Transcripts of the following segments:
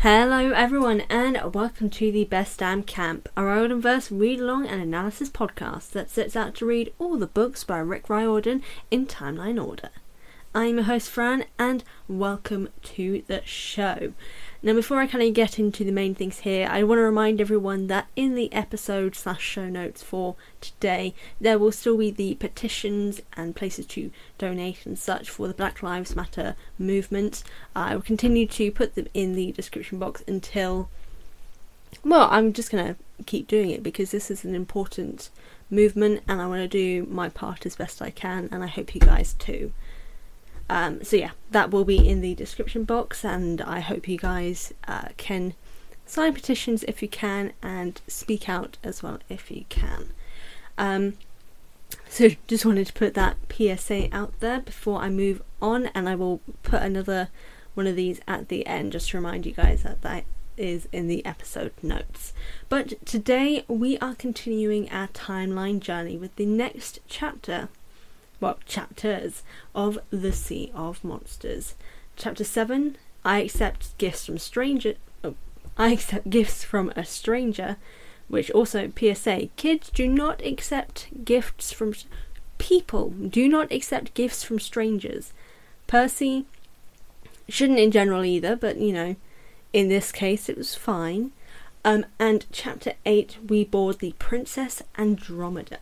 Hello everyone and welcome to the Best Damn Camp, a Riordanverse read-along and analysis podcast that sets out to read all the books by Rick Riordan in timeline order. I'm your host Fran and welcome to the show. Now before I kind of get into the main things here, I want to remind everyone that in the episode/show notes for today, there will still be the petitions and places to donate and such for the Black Lives Matter movement. I will continue to put them in the description box until, well, I'm just going to keep doing it because this is an important movement and I want to do my part as best I can, and I hope you guys too. So yeah, that will be in the description box, and I hope you guys can sign petitions if you can and speak out as well if you can. So just wanted to put that PSA out there before I move on, and I will put another one of these at the end just to remind you guys that that is in the episode notes. But today we are continuing our timeline journey with the next chapters of the Sea of Monsters. Chapter 7, I accept gifts from a stranger, which also, PSA, kids, do not accept gifts from strangers. Percy shouldn't in general either, but you know, in this case it was fine. And chapter 8, we board the Princess Andromeda.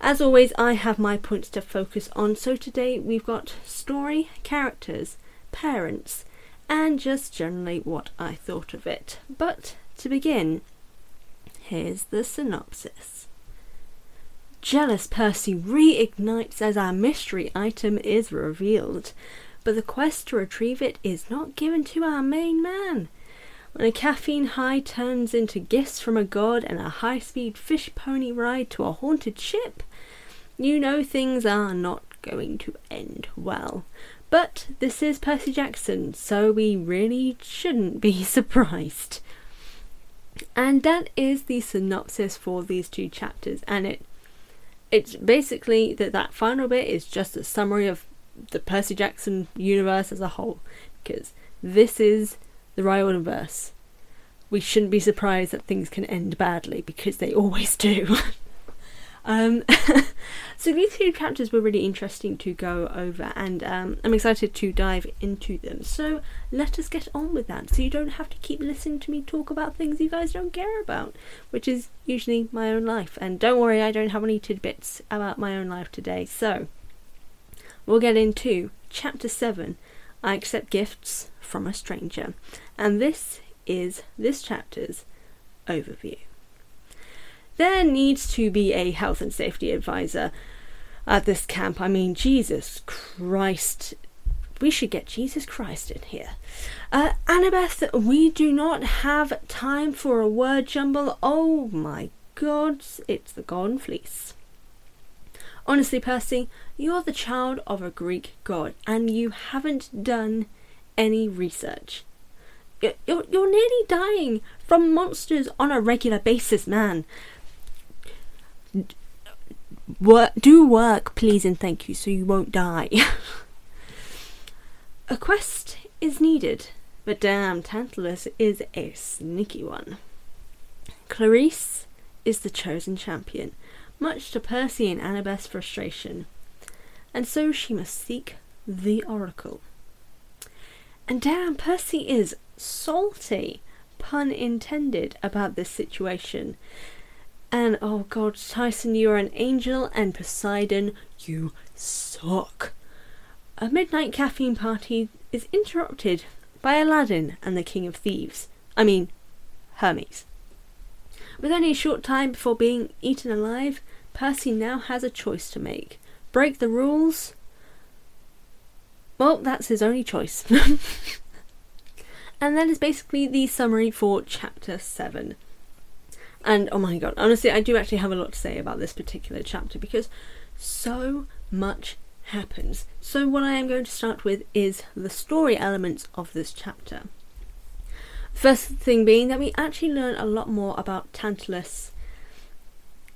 As always, I have my points to focus on, so today we've got story, characters, parents, and just generally what I thought of it. But to begin, here's the synopsis. Jealous Percy reignites as our mystery item is revealed, but the quest to retrieve it is not given to our main man. When a caffeine high turns into gifts from a god and a high-speed fish pony ride to a haunted ship, you know things are not going to end well. But this is Percy Jackson, so we really shouldn't be surprised. And that is the synopsis for these two chapters, and it's basically that final bit is just a summary of the Percy Jackson universe as a whole, because this is the Riordanverse. We shouldn't be surprised that things can end badly because they always do. So these two chapters were really interesting to go over, and I'm excited to dive into them. So let us get on with that, so you don't have to keep listening to me talk about things you guys don't care about, which is usually my own life. And don't worry, I don't have any tidbits about my own life today. So we'll get into chapter 7. I accept gifts from a stranger, and this is this chapter's overview. There needs to be a health and safety advisor at this camp. I mean, Jesus Christ, we should get Jesus Christ in here. Annabeth, we do not have time for a word jumble. Oh my God, it's the Golden Fleece. Honestly, Percy, you're the child of a Greek god and you haven't done any research. You're nearly dying from monsters on a regular basis, man. Do work, please and thank you, so you won't die. A quest is needed, but damn, Tantalus is a sneaky one. Clarisse is the chosen champion, much to Percy and Annabeth's frustration, and so she must seek the Oracle. And damn, Percy is salty, pun intended, about this situation. And oh God, Tyson, you're an angel, and Poseidon, you suck. A midnight caffeine party is interrupted by Aladdin and the King of Thieves. I mean, Hermes. With only a short time before being eaten alive, Percy now has a choice to make. Break the rules? Well, that's his only choice. And that is basically the summary for Chapter 7. And oh my god, honestly, I do actually have a lot to say about this particular chapter because so much happens. So what I am going to start with is the story elements of this chapter. First thing being that we actually learn a lot more about Tantalus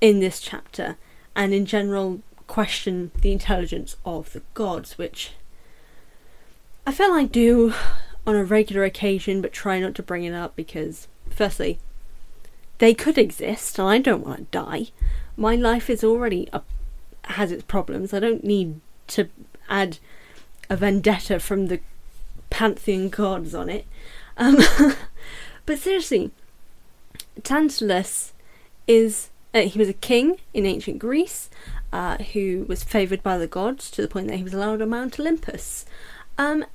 in this chapter, and in general question the intelligence of the gods, which I feel I do on a regular occasion but try not to bring it up because firstly they could exist and I don't want to die. My life is already has its problems. I don't need to add a vendetta from the pantheon gods on it. But seriously, Tantalus is... he was a king in ancient Greece who was favoured by the gods to the point that he was allowed on Mount Olympus. And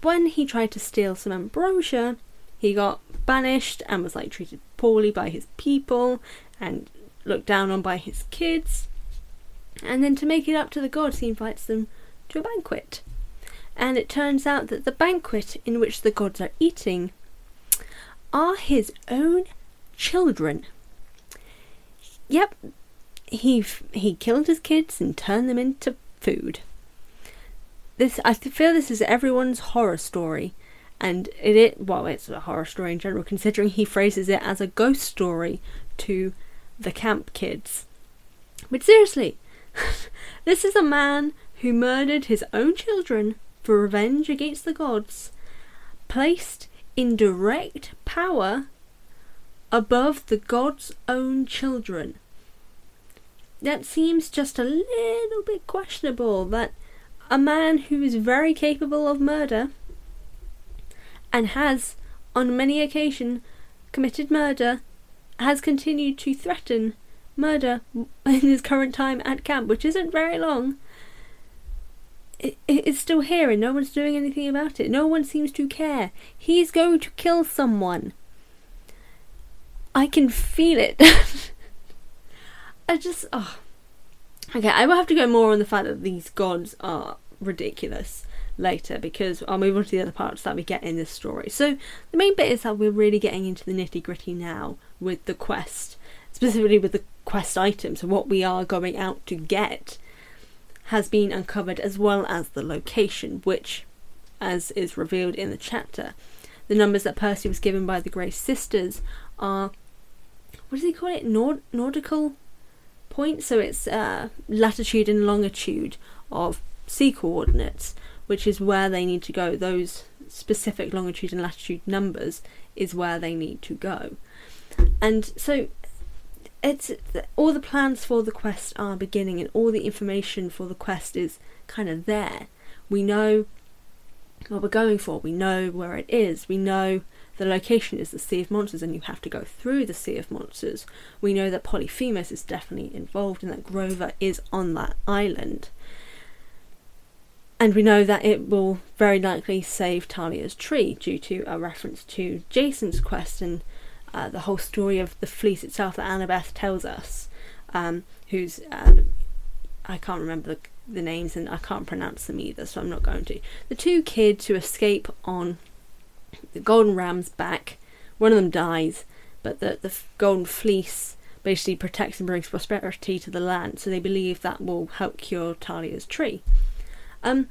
when he tried to steal some ambrosia, he got banished and was like treated poorly by his people and looked down on by his kids. And then to make it up to the gods, he invites them to a banquet. And it turns out that the banquet in which the gods are eating are his own children. Yep, he killed his kids and turned them into food. I feel this is everyone's horror story, and it's a horror story in general, considering he phrases it as a ghost story to the camp kids. But seriously, this is a man who murdered his own children for revenge against the gods, placed in direct power above the gods' own children. That seems just a little bit questionable, that a man who is very capable of murder and has, on many occasions, committed murder, has continued to threaten murder in his current time at camp, which isn't very long, it's still here and no one's doing anything about it. No one seems to care. He's going to kill someone. I can feel it. Okay, I will have to go more on the fact that these gods are ridiculous later because I'll move on to the other parts that we get in this story. So the main bit is that we're really getting into the nitty-gritty now with the quest, specifically with the quest items and what we are going out to get has been uncovered, as well as the location, which, as is revealed in the chapter, the numbers that Percy was given by the Grey Sisters are, what does he call it, nautical points? So it's latitude and longitude of sea coordinates, which is where they need to go. Those specific longitude and latitude numbers is where they need to go. And so it's all the plans for the quest are beginning, and all the information for the quest is kind of there. We know what we're going for, we know where it is, we know the location is the Sea of Monsters and you have to go through the Sea of Monsters. We know that Polyphemus is definitely involved and that Grover is on that island. And we know that it will very likely save Talia's tree due to a reference to Jason's quest and the whole story of the fleece itself that Annabeth tells us, who's I can't remember the names and I can't pronounce them either, so I'm not going to. The two kids who escape on the golden ram's back, one of them dies, but the golden fleece basically protects and brings prosperity to the land, so they believe that will help cure Talia's tree. And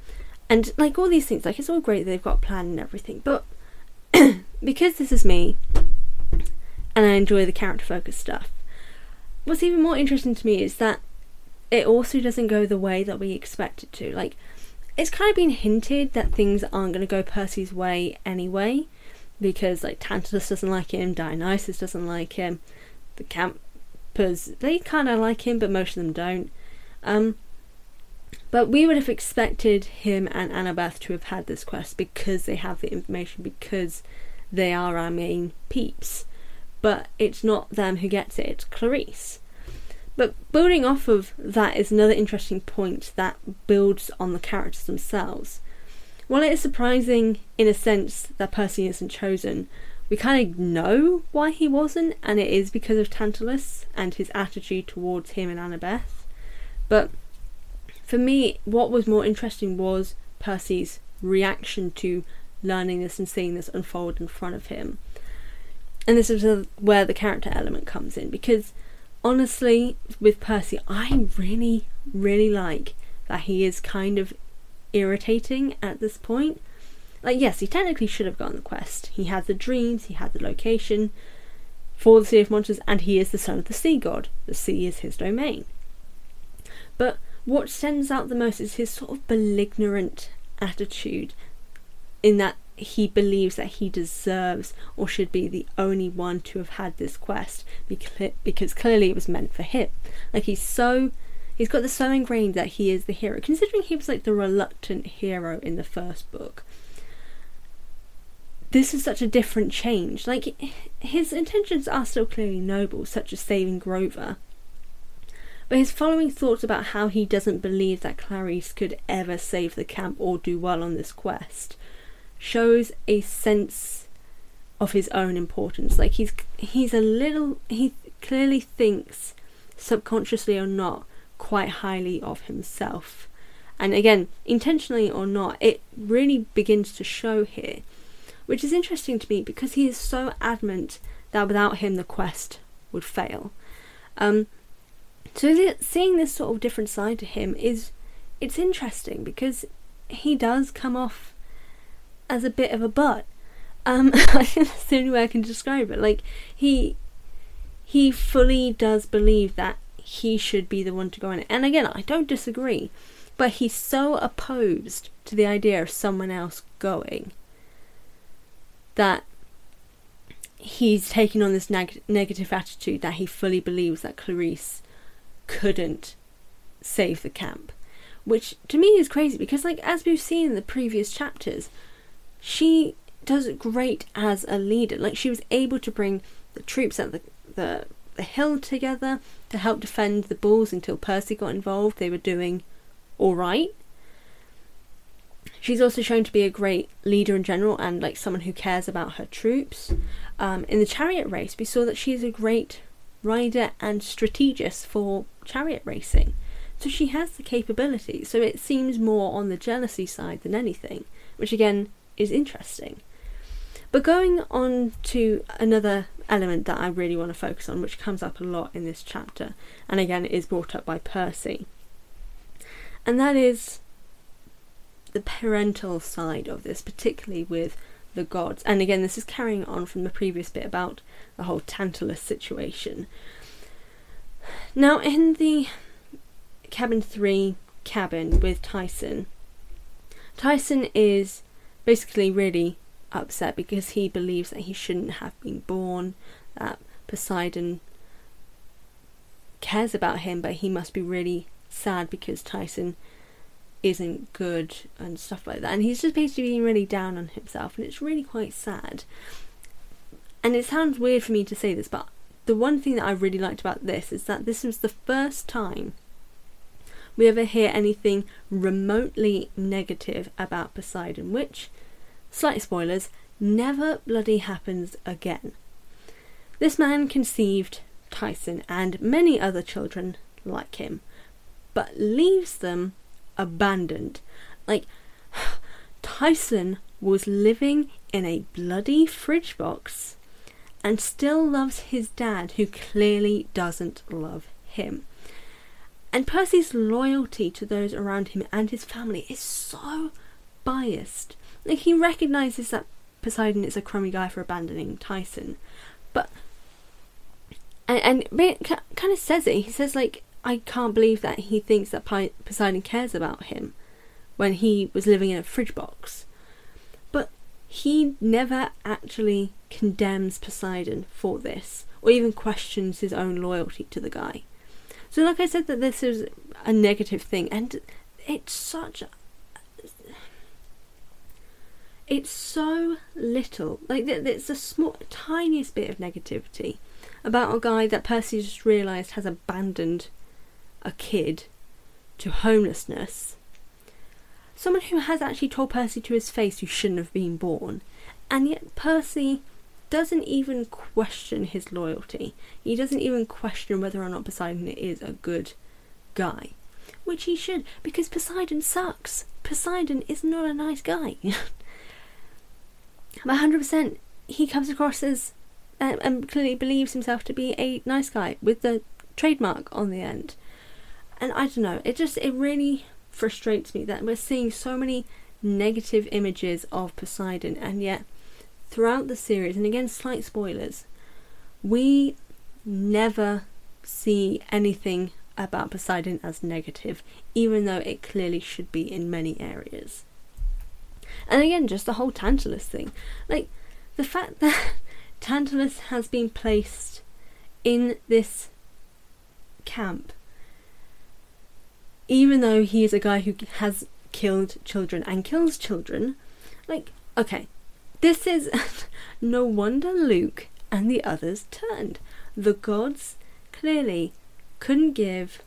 like all these things, like it's all great that they've got a plan and everything, but because this is me, and I enjoy the character focus stuff. What's even more interesting to me is that it also doesn't go the way that we expect it to. Like, it's kind of been hinted that things aren't going to go Percy's way anyway, because like Tantalus doesn't like him, Dionysus doesn't like him, the campers, they kind of like him, but most of them don't. But we would have expected him and Annabeth to have had this quest because they have the information, because they are our main peeps. But it's not them who gets it, it's Clarisse. But building off of that is another interesting point that builds on the characters themselves. While it is surprising, in a sense, that Percy isn't chosen, we kind of know why he wasn't, and it is because of Tantalus and his attitude towards him and Annabeth. But for me, what was more interesting was Percy's reaction to learning this and seeing this unfold in front of him. And this is where the character element comes in, because honestly, with Percy, I really, really like that he is kind of irritating at this point. Like, yes, he technically should have gotten the quest. He had the dreams, he had the location for the Sea of Monsters, and he is the son of the sea god. The sea is his domain. But what stands out the most is his sort of belligerent attitude, in that he believes that he deserves or should be the only one to have had this quest, because clearly it was meant for him. Like, he's got this so ingrained that he is the hero, considering he was like the reluctant hero in the first book. This is such a different change. Like, his intentions are still clearly noble, such as saving Grover, but his following thoughts about how he doesn't believe that Clarisse could ever save the camp or do well on this quest shows a sense of his own importance. Like, he clearly thinks, subconsciously or not, quite highly of himself. And again, intentionally or not, it really begins to show here, which is interesting to me because he is so adamant that without him the quest would fail. So seeing this sort of different side to him it's interesting, because he does come off as a bit of a butt. I think that's the only way I can describe it. Like, he fully does believe that he should be the one to go in it. And again, I don't disagree, but he's so opposed to the idea of someone else going that he's taken on this negative attitude that he fully believes that Clarisse couldn't save the camp, which to me is crazy because, like, as we've seen in the previous chapters, she does great as a leader. Like, she was able to bring the troops at the hill together to help defend the bulls until Percy got involved. They were doing all right. She's also shown to be a great leader in general and, like, someone who cares about her troops. In the chariot race, we saw that she is a great rider and strategist for chariot racing. So she has the capability. So it seems more on the jealousy side than anything, which again is interesting. But going on to another element that I really want to focus on, which comes up a lot in this chapter, and again it is brought up by Percy, and that is the parental side of this, particularly with the gods. And again, this is carrying on from the previous bit about the whole Tantalus situation. Now, in the cabin 3 cabin with Tyson is basically really upset because he believes that he shouldn't have been born, that Poseidon cares about him, but he must be really sad because Tyson isn't good and stuff like that, and he's just basically being really down on himself, and it's really quite sad. And it sounds weird for me to say this, but the one thing that I really liked about this is that this was the first time we ever hear anything remotely negative about Poseidon, which, slight spoilers, never bloody happens again. This man conceived Tyson and many other children like him, but leaves them abandoned. Like, Tyson was living in a bloody fridge box and still loves his dad, who clearly doesn't love him. And Percy's loyalty to those around him and his family is so biased. Like, he recognises that Poseidon is a crummy guy for abandoning Tyson, but and kind of says it. He says, like, I can't believe that he thinks that Poseidon cares about him when he was living in a fridge box. But he never actually condemns Poseidon for this, or even questions his own loyalty to the guy. So, like I said, that this is a negative thing, and it's so little. Like, it's the tiniest bit of negativity. about a guy that Percy just realised has abandoned a kid to homelessness. Someone who has actually told Percy to his face you shouldn't have been born. And yet Percy doesn't even question his loyalty. He doesn't even question whether or not Poseidon is a good guy. Which he should, because Poseidon sucks. Poseidon is not a nice guy. But 100% he comes across as, and clearly believes himself to be a nice guy, with the trademark on the end. And I don't know, it really frustrates me that we're seeing so many negative images of Poseidon, and yet throughout the series, and again, slight spoilers, we never see anything about Poseidon as negative, even though it clearly should be in many areas. And again, just the whole Tantalus thing, like the fact that Tantalus has been placed in this camp, even though he is a guy who has killed children and kills children. Like, okay, this is no wonder Luke and the others turned. The gods clearly couldn't give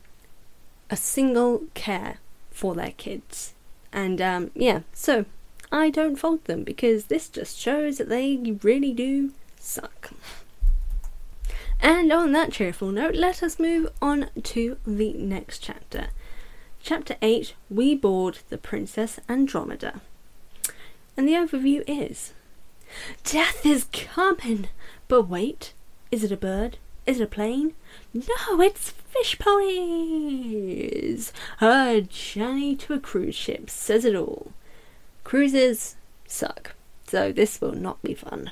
a single care for their kids. And yeah, so I don't fault them, because this just shows that they really do suck. And on that cheerful note, let us move on to the next chapter. Chapter 8, We Board the Princess Andromeda. And the overview is, death is coming! But wait, is it a bird? Is it a plane? No, it's fish ponies! Her journey to a cruise ship says it all. Cruises suck, so this will not be fun.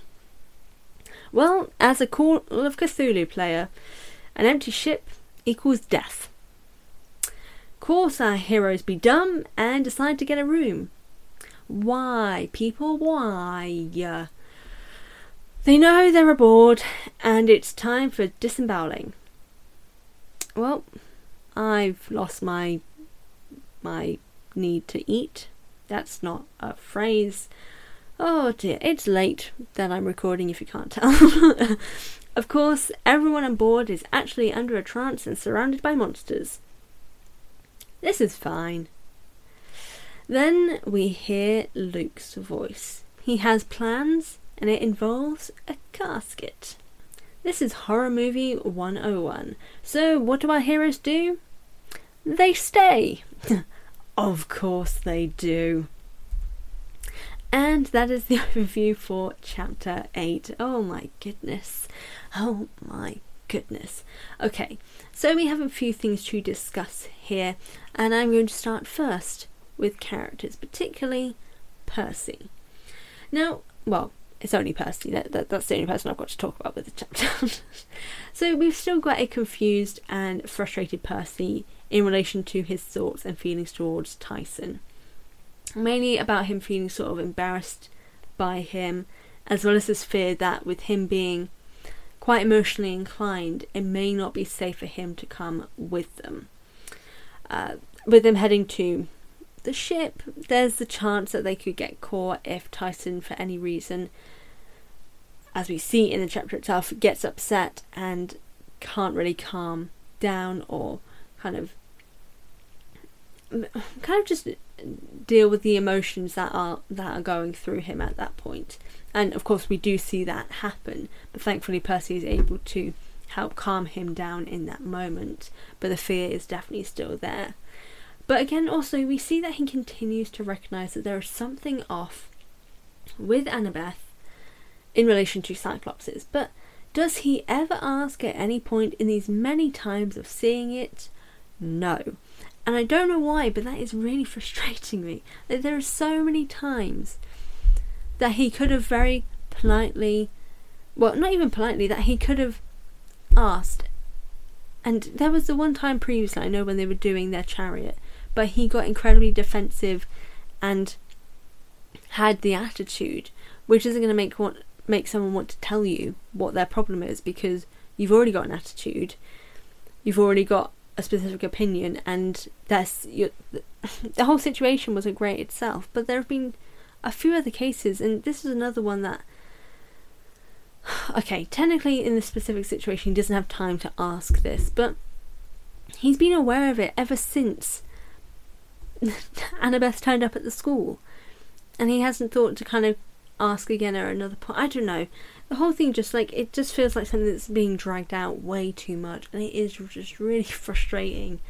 Well, as a Call of Cthulhu player, an empty ship equals death. Course our heroes be dumb and decide to get a room. Why, people, why? They know they're aboard and it's time for disemboweling. Well, I've lost my need to eat. That's not a phrase. Oh dear, it's late that I'm recording if you can't tell. Of course, everyone on board is actually under a trance and surrounded by monsters. This is fine. Then we hear Luke's voice. He has plans and it involves a casket. This is Horror Movie 101. So what do our heroes do? They stay. Of course they do. And that is the overview for chapter 8. Oh my goodness. Okay, so we have a few things to discuss here, and I'm going to start first with characters, particularly Percy. Now, well, it's only Percy. That's the only person I've got to talk about with the chapter. So we've still got a confused and frustrated Percy in relation to his thoughts and feelings towards Tyson. Mainly about him feeling sort of embarrassed by him, as well as his fear that with him being quite emotionally inclined, it may not be safe for him to come with them. With them heading to the ship, there's the chance that they could get caught if Tyson, for any reason, as we see in the chapter itself, gets upset and can't really calm down or kind of just deal with the emotions that are going through him at that point. And of course we do see that happen, but thankfully Percy is able to help calm him down in that moment, but the fear is definitely still there. But again, also we see that he continues to recognise that there is something off with Annabeth in relation to Cyclopses, but does he ever ask at any point in these many times of seeing it? No. And I don't know why, but that is really frustrating me. Like, there are so many times that he could have very politely, well, not even politely, that he could have asked. And there was the one time previously, I know, when they were doing their chariot, but he got incredibly defensive and had the attitude, which isn't going to make someone want to tell you what their problem is, because you've already got an attitude, you've already got a specific opinion, and the whole situation wasn't great itself. But there have been a few other cases, and this is another one that Okay, technically in this specific situation he doesn't have time to ask this, but he's been aware of it ever since Annabeth turned up at the school, and he hasn't thought to kind of ask again at another point. I don't know, the whole thing just like, it just feels like something that's being dragged out way too much, and it is just really frustrating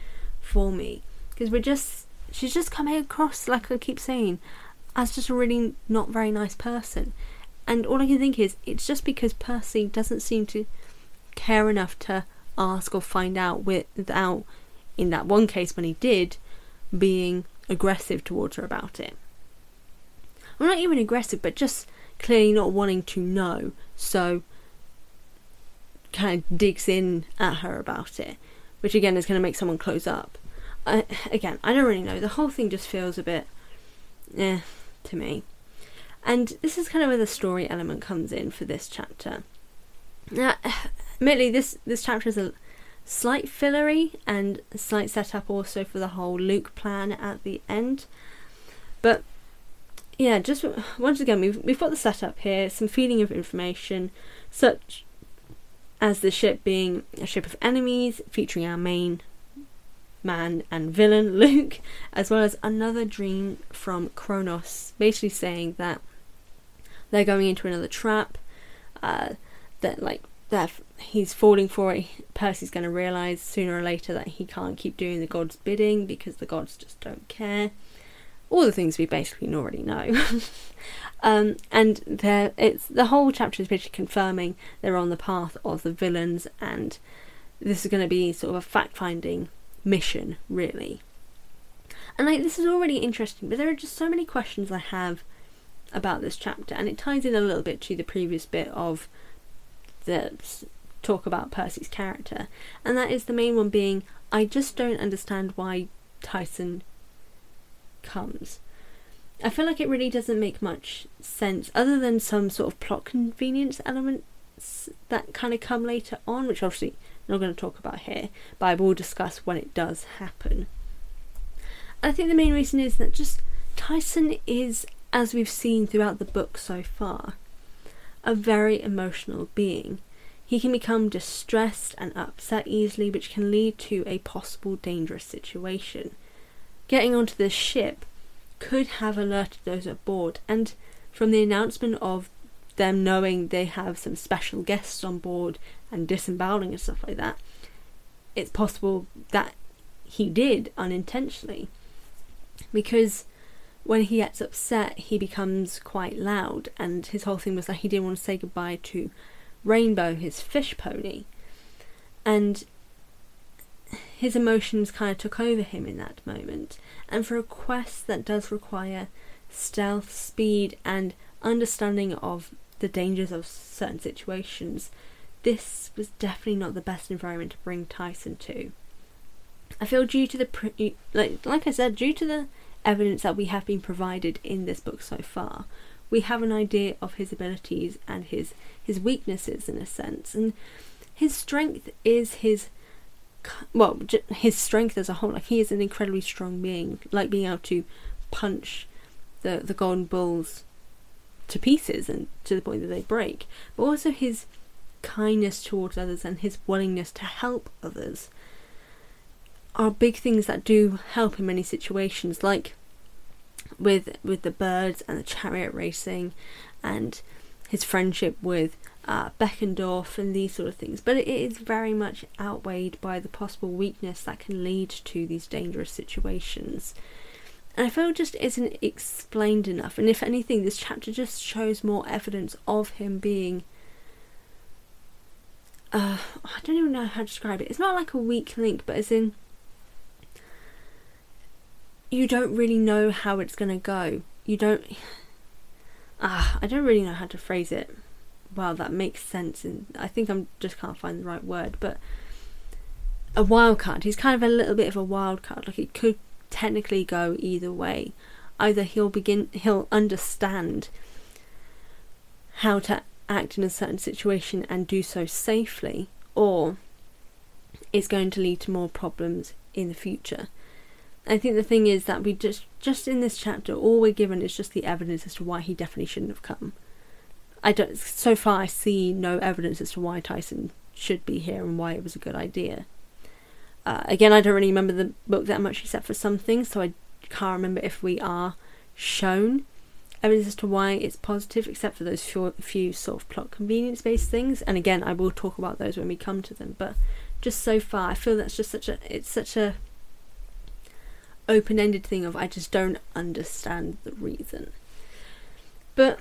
for me, because she's just coming across, like I keep saying, as just a really not very nice person. And all I can think is, it's just because Percy doesn't seem to care enough to ask or find out without, in that one case when he did, being aggressive towards her about it. Well, not even aggressive, but just clearly not wanting to know, so kind of digs in at her about it, which again is going to make someone close up. I don't really know, the whole thing just feels a bit to me. And this is kind of where the story element comes in for this chapter. Now, admittedly, this chapter is a slight fillery and a slight setup also for the whole Luke plan at the end. But yeah, just once again, we've got the setup here, some feeding of information, such as the ship being a ship of enemies, featuring our main man and villain, Luke, as well as another dream from Kronos, basically saying that they're going into another trap, he's falling for it. Percy's going to realise sooner or later that he can't keep doing the gods' bidding because the gods just don't care. All the things we basically already know. The whole chapter is basically confirming they're on the path of the villains, and this is going to be sort of a fact-finding mission, really. And this is already interesting, but there are just so many questions I have about this chapter, and it ties in a little bit to the previous bit of the talk about Percy's character, and that is the main one being, I just don't understand why Tyson comes. I feel like it really doesn't make much sense, other than some sort of plot convenience elements that kind of come later on, which obviously I'm not going to talk about here, but I will discuss when it does happen. I think the main reason is that just Tyson is, as we've seen throughout the book so far, a very emotional being. He can become distressed and upset easily, which can lead to a possible dangerous situation. Getting onto this ship could have alerted those aboard, and from the announcement of them knowing they have some special guests on board and disemboweling and stuff like that, it's possible that he did unintentionally, because when he gets upset he becomes quite loud, and his whole thing was that he didn't want to say goodbye to Rainbow, his fish pony, and his emotions kind of took over him in that moment. And for a quest that does require stealth, speed and understanding of the dangers of certain situations, this was definitely not the best environment to bring Tyson to. I feel due to the, like I said, due to the evidence that we have been provided in this book so far, we have an idea of his abilities and his weaknesses in a sense, and his strength is his strength as a whole. Like, he is an incredibly strong being, like being able to punch the golden bulls to pieces and to the point that they break, but also his kindness towards others and his willingness to help others are big things that do help in many situations, like with the birds and the chariot racing and his friendship with Beckendorf and these sort of things. But it is very much outweighed by the possible weakness that can lead to these dangerous situations. And I feel it just isn't explained enough, and if anything this chapter just shows more evidence of him being I don't even know how to describe it. It's not like a weak link, but as in you don't really know how it's going to go. I don't really know how to phrase it. Wow, that makes sense, and I think I'm just can't find the right word, but a wild card. He's kind of a little bit of a wild card, like it could technically go either way. Either he'll understand how to act in a certain situation and do so safely, or it's going to lead to more problems in the future. I think the thing is that we just in this chapter all we're given is just the evidence as to why he definitely shouldn't have come. So far I see no evidence as to why Tyson should be here and why it was a good idea. Again, I don't really remember the book that much except for some things, so I can't remember if we are shown evidence as to why it's positive, except for those few sort of plot convenience-based things. And again, I will talk about those when we come to them. But just so far, I feel that's just such a open-ended thing of I just don't understand the reason. But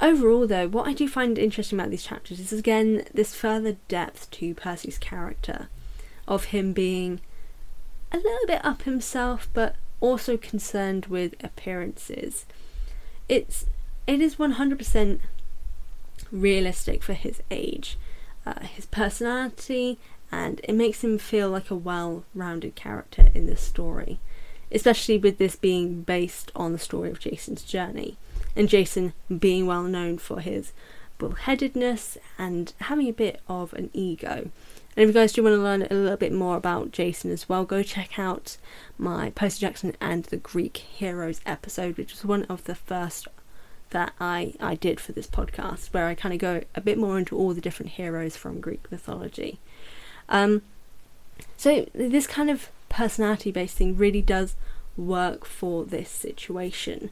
overall, though, what I do find interesting about these chapters is, again, this further depth to Percy's character, of him being a little bit up himself, but also concerned with appearances. It is 100% realistic for his age, his personality, and it makes him feel like a well-rounded character in this story, especially with this being based on the story of Jason's journey, and Jason being well known for his bullheadedness and having a bit of an ego. And if you guys do want to learn a little bit more about Jason as well, go check out my Percy Jackson and the Greek Heroes episode, which was one of the first that I did for this podcast, where I kind of go a bit more into all the different heroes from Greek mythology. So this kind of personality-based thing really does work for this situation.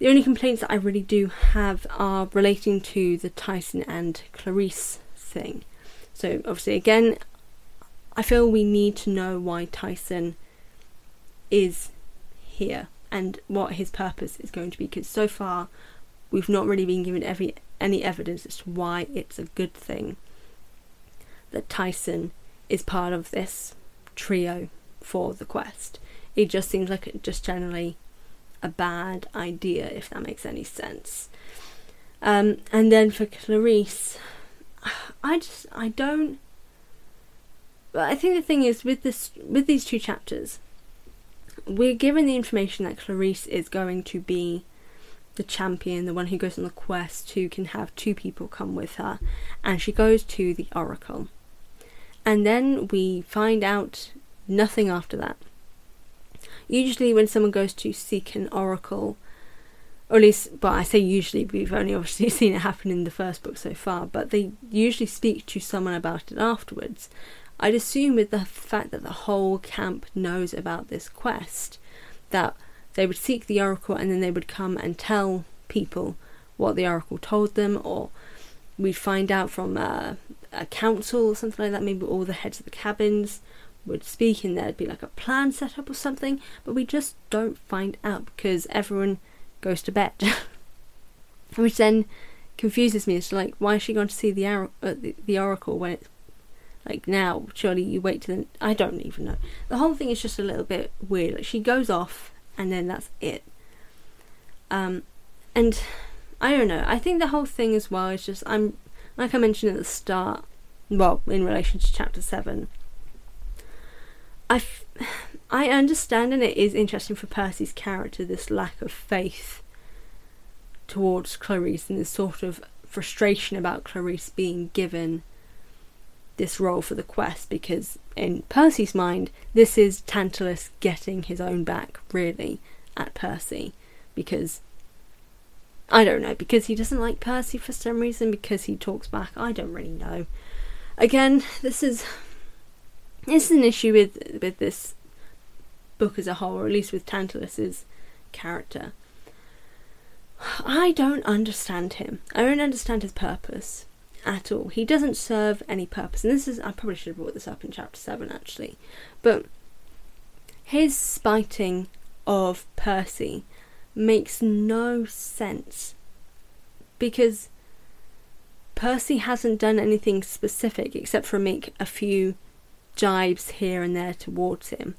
The only complaints that I really do have are relating to the Tyson and Clarisse thing. So obviously, again, I feel we need to know why Tyson is here and what his purpose is going to be, because so far we've not really been given any evidence as to why it's a good thing that Tyson is part of this trio for the quest. It just seems like it just generally a bad idea, if that makes any sense. And then for Clarisse, I think the thing is with these two chapters, we're given the information that Clarisse is going to be the champion, the one who goes on the quest, who can have two people come with her, and she goes to the Oracle. And then we find out nothing after that. Usually when someone goes to seek an Oracle, or at least, well, I say usually, we've only obviously seen it happen in the first book so far, but they usually speak to someone about it afterwards. I'd assume with the fact that the whole camp knows about this quest, that they would seek the Oracle and then they would come and tell people what the Oracle told them, or we'd find out from a council or something like that. Maybe all the heads of the cabins would speak and there'd be like a plan set up or something, but we just don't find out because everyone goes to bed, which then confuses me as to, like, why is she going to see the Oracle when it's like now? Surely you wait till I don't even know. The whole thing is just a little bit weird. Like, she goes off and then that's it. And I don't know. I think the whole thing as well is just, I'm like I mentioned at the start, well, in relation to chapter 7. I understand, and it is interesting for Percy's character, this lack of faith towards Clarisse and this sort of frustration about Clarisse being given this role for the quest, because in Percy's mind this is Tantalus getting his own back really at Percy, because I don't know, because he doesn't like Percy for some reason, because he talks back, I don't really know. Again, this is an issue with this book as a whole, or at least with Tantalus's character. I don't understand him. I don't understand his purpose at all. He doesn't serve any purpose. And this is, I probably should have brought this up in chapter 7 actually, but his spiting of Percy makes no sense, because Percy hasn't done anything specific except for make a few jibes here and there towards him.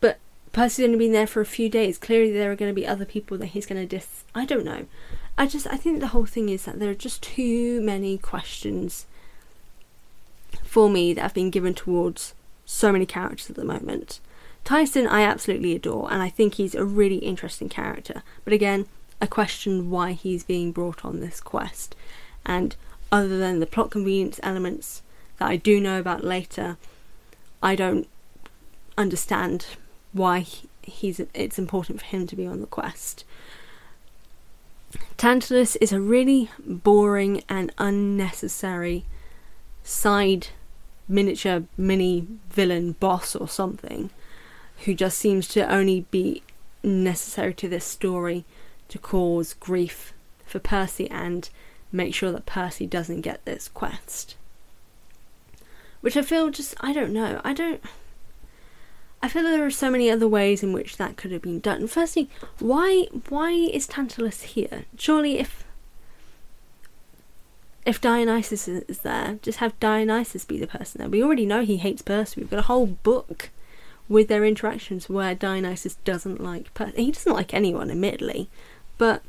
But Percy's only been there for a few days. Clearly there are going to be other people that he's going to I don't know. I think the whole thing is that there are just too many questions for me that have been given towards so many characters at the moment. Tyson I absolutely adore, and I think he's a really interesting character. But again, I question why he's being brought on this quest. And other than the plot convenience elements that I do know about later, I don't understand why it's important for him to be on the quest. Tantalus is a really boring and unnecessary side miniature mini villain boss or something, who just seems to only be necessary to this story to cause grief for Percy and make sure that Percy doesn't get this quest. Which I feel just, I don't know, I feel there are so many other ways in which that could have been done. Firstly, why is Tantalus here? Surely if Dionysus is there, just have Dionysus be the person there. We already know he hates Percy. We've got a whole book with their interactions where Dionysus doesn't like Percy. He doesn't like anyone, admittedly, but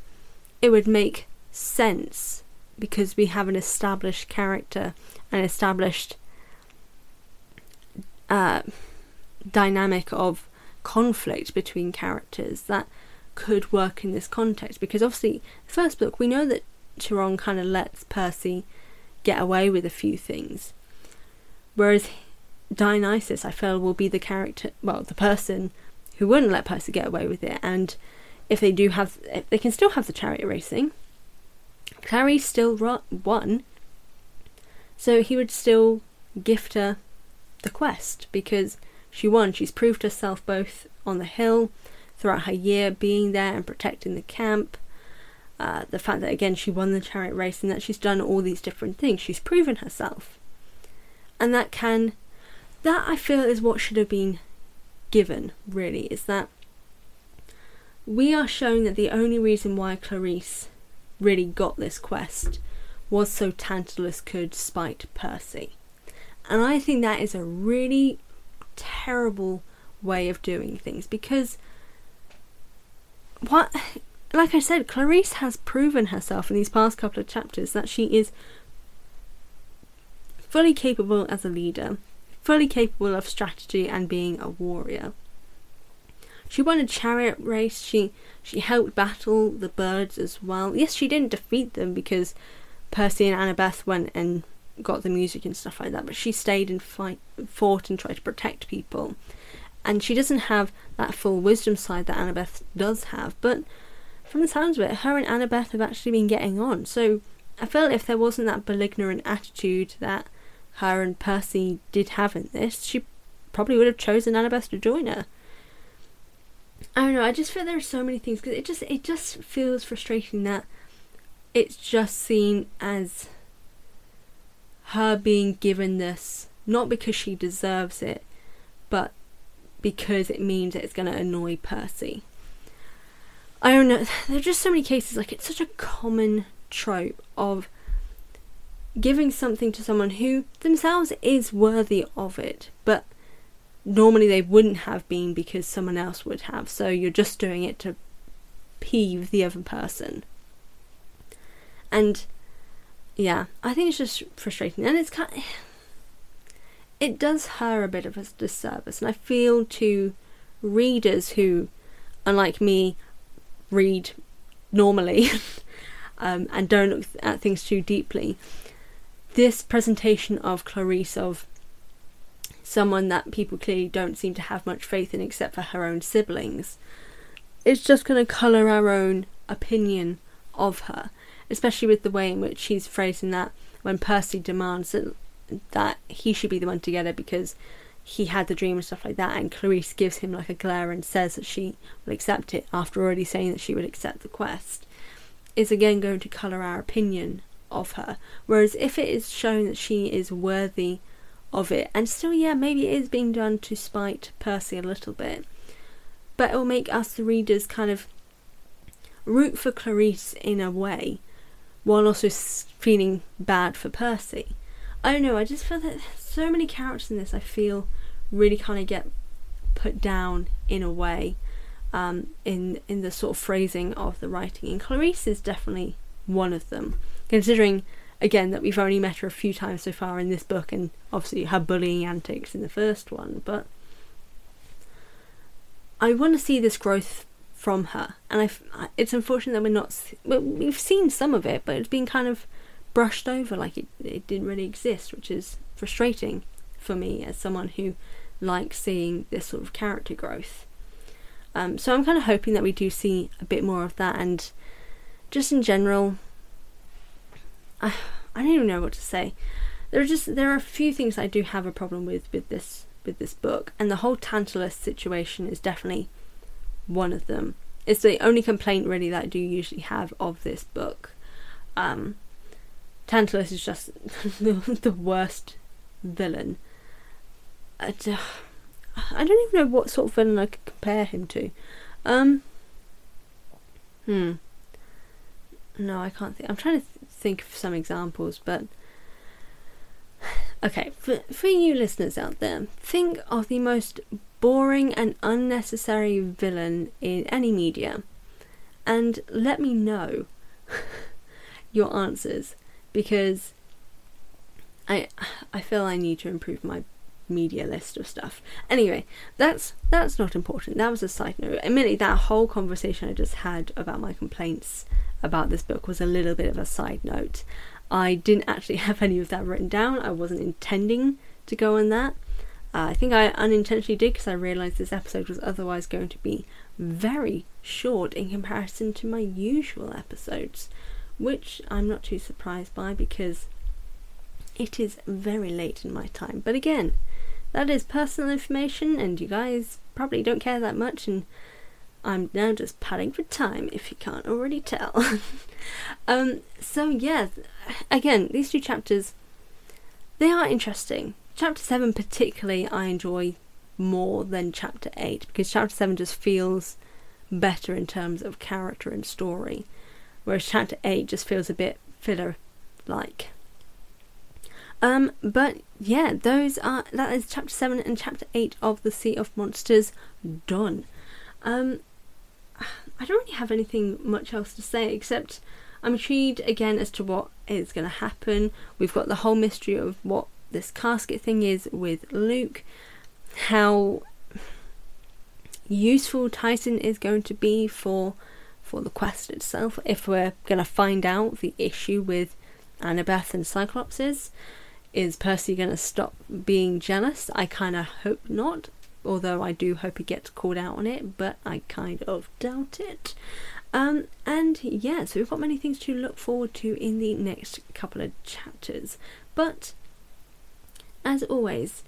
it would make sense because we have an established character, an established dynamic of conflict between characters that could work in this context, because obviously the first book we know that Chiron kind of lets Percy get away with a few things, whereas Dionysus, I feel, will be the character, well, the person who wouldn't let Percy get away with it. And if they can still have the chariot racing, Clarisse still won, so he would still gift her the quest because she won. She's proved herself both on the hill, throughout her year being there and protecting the camp. The fact that, again, she won the chariot race and that she's done all these different things. She's proven herself. And that I feel is what should have been given, really, is that we are shown that the only reason why Clarisse really got this quest was so Tantalus could spite Percy. And I think that is a really terrible way of doing things, because like I said, Clarisse has proven herself in these past couple of chapters that she is fully capable as a leader, fully capable of strategy and being a warrior. She won a chariot race, she helped battle the birds as well. Yes, she didn't defeat them because Percy and Annabeth went and got the music and stuff like that, but she stayed and fought and tried to protect people, and she doesn't have that full wisdom side that Annabeth does have, but from the sounds of it, her and Annabeth have actually been getting on. So I feel if there wasn't that belligerent attitude that her and Percy did have in this, she probably would have chosen Annabeth to join her. I don't know, I just feel there are so many things, because it just feels frustrating that it's just seen as her being given this, not because she deserves it, but because it means that it's going to annoy Percy. I don't know, there are just so many cases, like, it's such a common trope of giving something to someone who themselves is worthy of it, but normally they wouldn't have been because someone else would have, so you're just doing it to peeve the other person. And yeah, I think it's just frustrating, and it does her a bit of a disservice, and I feel to readers who, unlike me, read normally and don't look at things too deeply, this presentation of Clarisse, of someone that people clearly don't seem to have much faith in except for her own siblings, is just going to colour our own opinion of her. Especially with the way in which she's phrasing that when Percy demands that he should be the one to get her because he had the dream and stuff like that, and Clarisse gives him like a glare and says that she will accept it after already saying that she would accept the quest, is again going to colour our opinion of her. Whereas if it is shown that she is worthy of it, and still, yeah, maybe it is being done to spite Percy a little bit, but it will make us, the readers, kind of root for Clarisse in a way, while also feeling bad for Percy. I don't know, I just feel that so many characters in this, I feel, really kind of get put down in a way, in the sort of phrasing of the writing, and Clarisse is definitely one of them, considering, again, that we've only met her a few times so far in this book, and obviously her bullying antics in the first one, but I want to see this growth from her, and it's unfortunate that we've seen some of it, but it's been kind of brushed over, like it didn't really exist, which is frustrating for me as someone who likes seeing this sort of character growth. So I'm kind of hoping that we do see a bit more of that, and just in general, I don't even know what to say. There are a few things I do have a problem with this book, and the whole Tantalus situation is definitely one of them. It's the only complaint really that I do usually have of this book. Tantalus is just the worst villain. I don't even know what sort of villain I could compare him to. No, I can't think. I'm trying to think of some examples, but... Okay, for you listeners out there, think of the most boring and unnecessary villain in any media, and let me know your answers, because I feel I need to improve my media list of stuff. Anyway, that's not important. That was a side note. Admittedly, that whole conversation I just had about my complaints about this book was a little bit of a side note. I didn't actually have any of that written down. I wasn't intending to go on that. I think I unintentionally did, because I realised this episode was otherwise going to be very short in comparison to my usual episodes, which I'm not too surprised by, because it is very late in my time. But again, that is personal information, and you guys probably don't care that much, and I'm now just padding for time, if you can't already tell. So yeah, again, these two chapters, they are interesting. Chapter 7 particularly I enjoy more than Chapter 8, because Chapter 7 just feels better in terms of character and story, whereas Chapter 8 just feels a bit filler-like. But yeah, that is Chapter 7 and Chapter 8 of the Sea of Monsters done. I don't really have anything much else to say, except I'm intrigued again as to what is going to happen. We've got the whole mystery of what this casket thing is with Luke, how useful Tyson is going to be for the quest itself, if we're going to find out the issue with Annabeth and Cyclops. Is Percy going to stop being jealous? I kind of hope not. Although I do hope he gets called out on it, but I kind of doubt it. And yeah, so we've got many things to look forward to in the next couple of chapters. But, as always,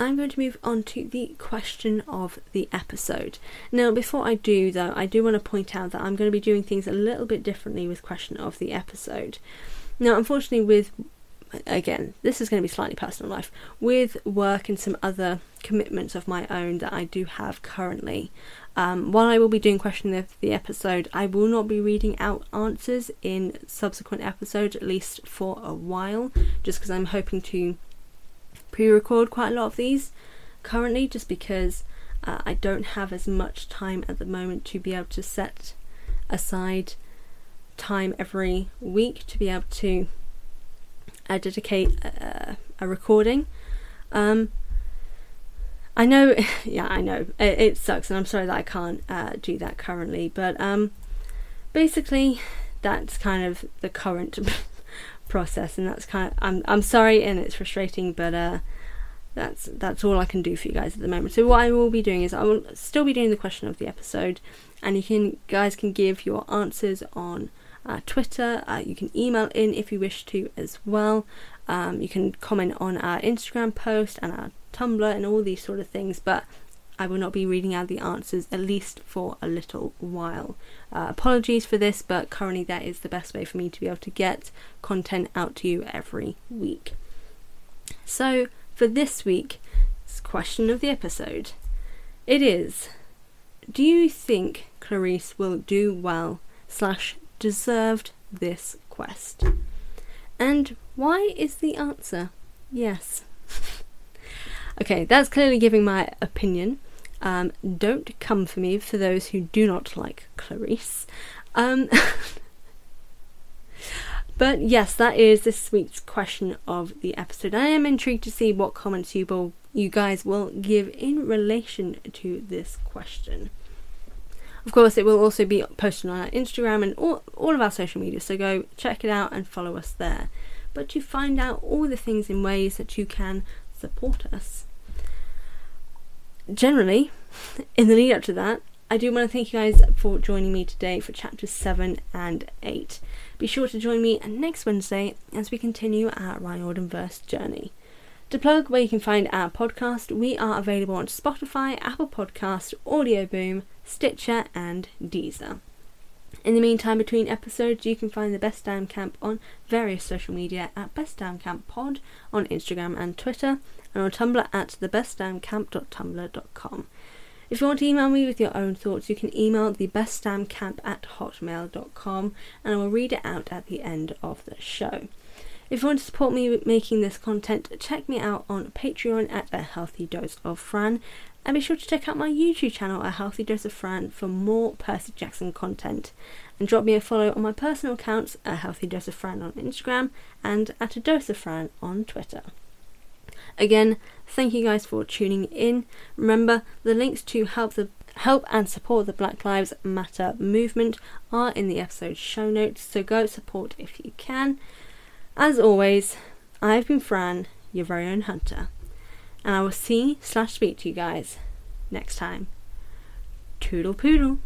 I'm going to move on to the question of the episode. Now, before I do, though, I do want to point out that I'm going to be doing things a little bit differently with question of the episode. Now, unfortunately, again, this is going to be slightly personal life, with work and some other commitments of my own that I do have currently. While I will be doing question of the episode, I will not be reading out answers in subsequent episodes, at least for a while, just because I'm hoping to pre-record quite a lot of these currently, just because I don't have as much time at the moment to be able to set aside time every week to be able to dedicate a recording. I know, yeah, I know, it sucks, and I'm sorry that I can't do that currently, but basically that's kind of the current process, and that's kind of, I'm sorry, and it's frustrating, but that's all I can do for you guys at the moment. So what I will be doing is I will still be doing the question of the episode, and you guys can give your answers on Twitter, you can email in if you wish to as well, you can comment on our Instagram post and our Tumblr and all these sort of things, but I will not be reading out the answers, at least for a little while. Apologies for this, but currently that is the best way for me to be able to get content out to you every week. So for this week's question of the episode, it is, do you think Clarisse will do well / deserved this quest? And why is the answer yes? Okay, that's clearly giving my opinion. Don't come for me, for those who do not like Clarisse. But yes, that is this week's question of the episode. I am intrigued to see what comments you guys will give in relation to this question. Of course, it will also be posted on our Instagram and all of our social media, so go check it out and follow us there. But to find out all the things in ways that you can support us. Generally, in the lead up to that, I do want to thank you guys for joining me today for chapters 7 and 8. Be sure to join me next Wednesday as we continue our Riordanverse journey. To plug where you can find our podcast, we are available on Spotify, Apple Podcasts, Audioboom, Stitcher and Deezer. In the meantime, between episodes, you can find the Best Damn Camp on various social media at Best Damn Camp Pod on Instagram and Twitter, and on Tumblr at thebestdamncamp.tumblr.com. If you want to email me with your own thoughts, you can email thebestdamncamp@hotmail.com and I will read it out at the end of the show. If you want to support me with making this content, check me out on Patreon at A Healthy Dose of Fran, and be sure to check out my YouTube channel A Healthy Dose of Fran for more Percy Jackson content. And drop me a follow on my personal accounts, A Healthy Dose of Fran on Instagram and at A Dose of Fran on Twitter. Again, thank you guys for tuning in. Remember, the links to help and support the Black Lives Matter movement are in the episode's show notes, so go support if you can. As always, I've been Fran, your very own hunter, and I will see/speak to you guys next time. Toodle poodle.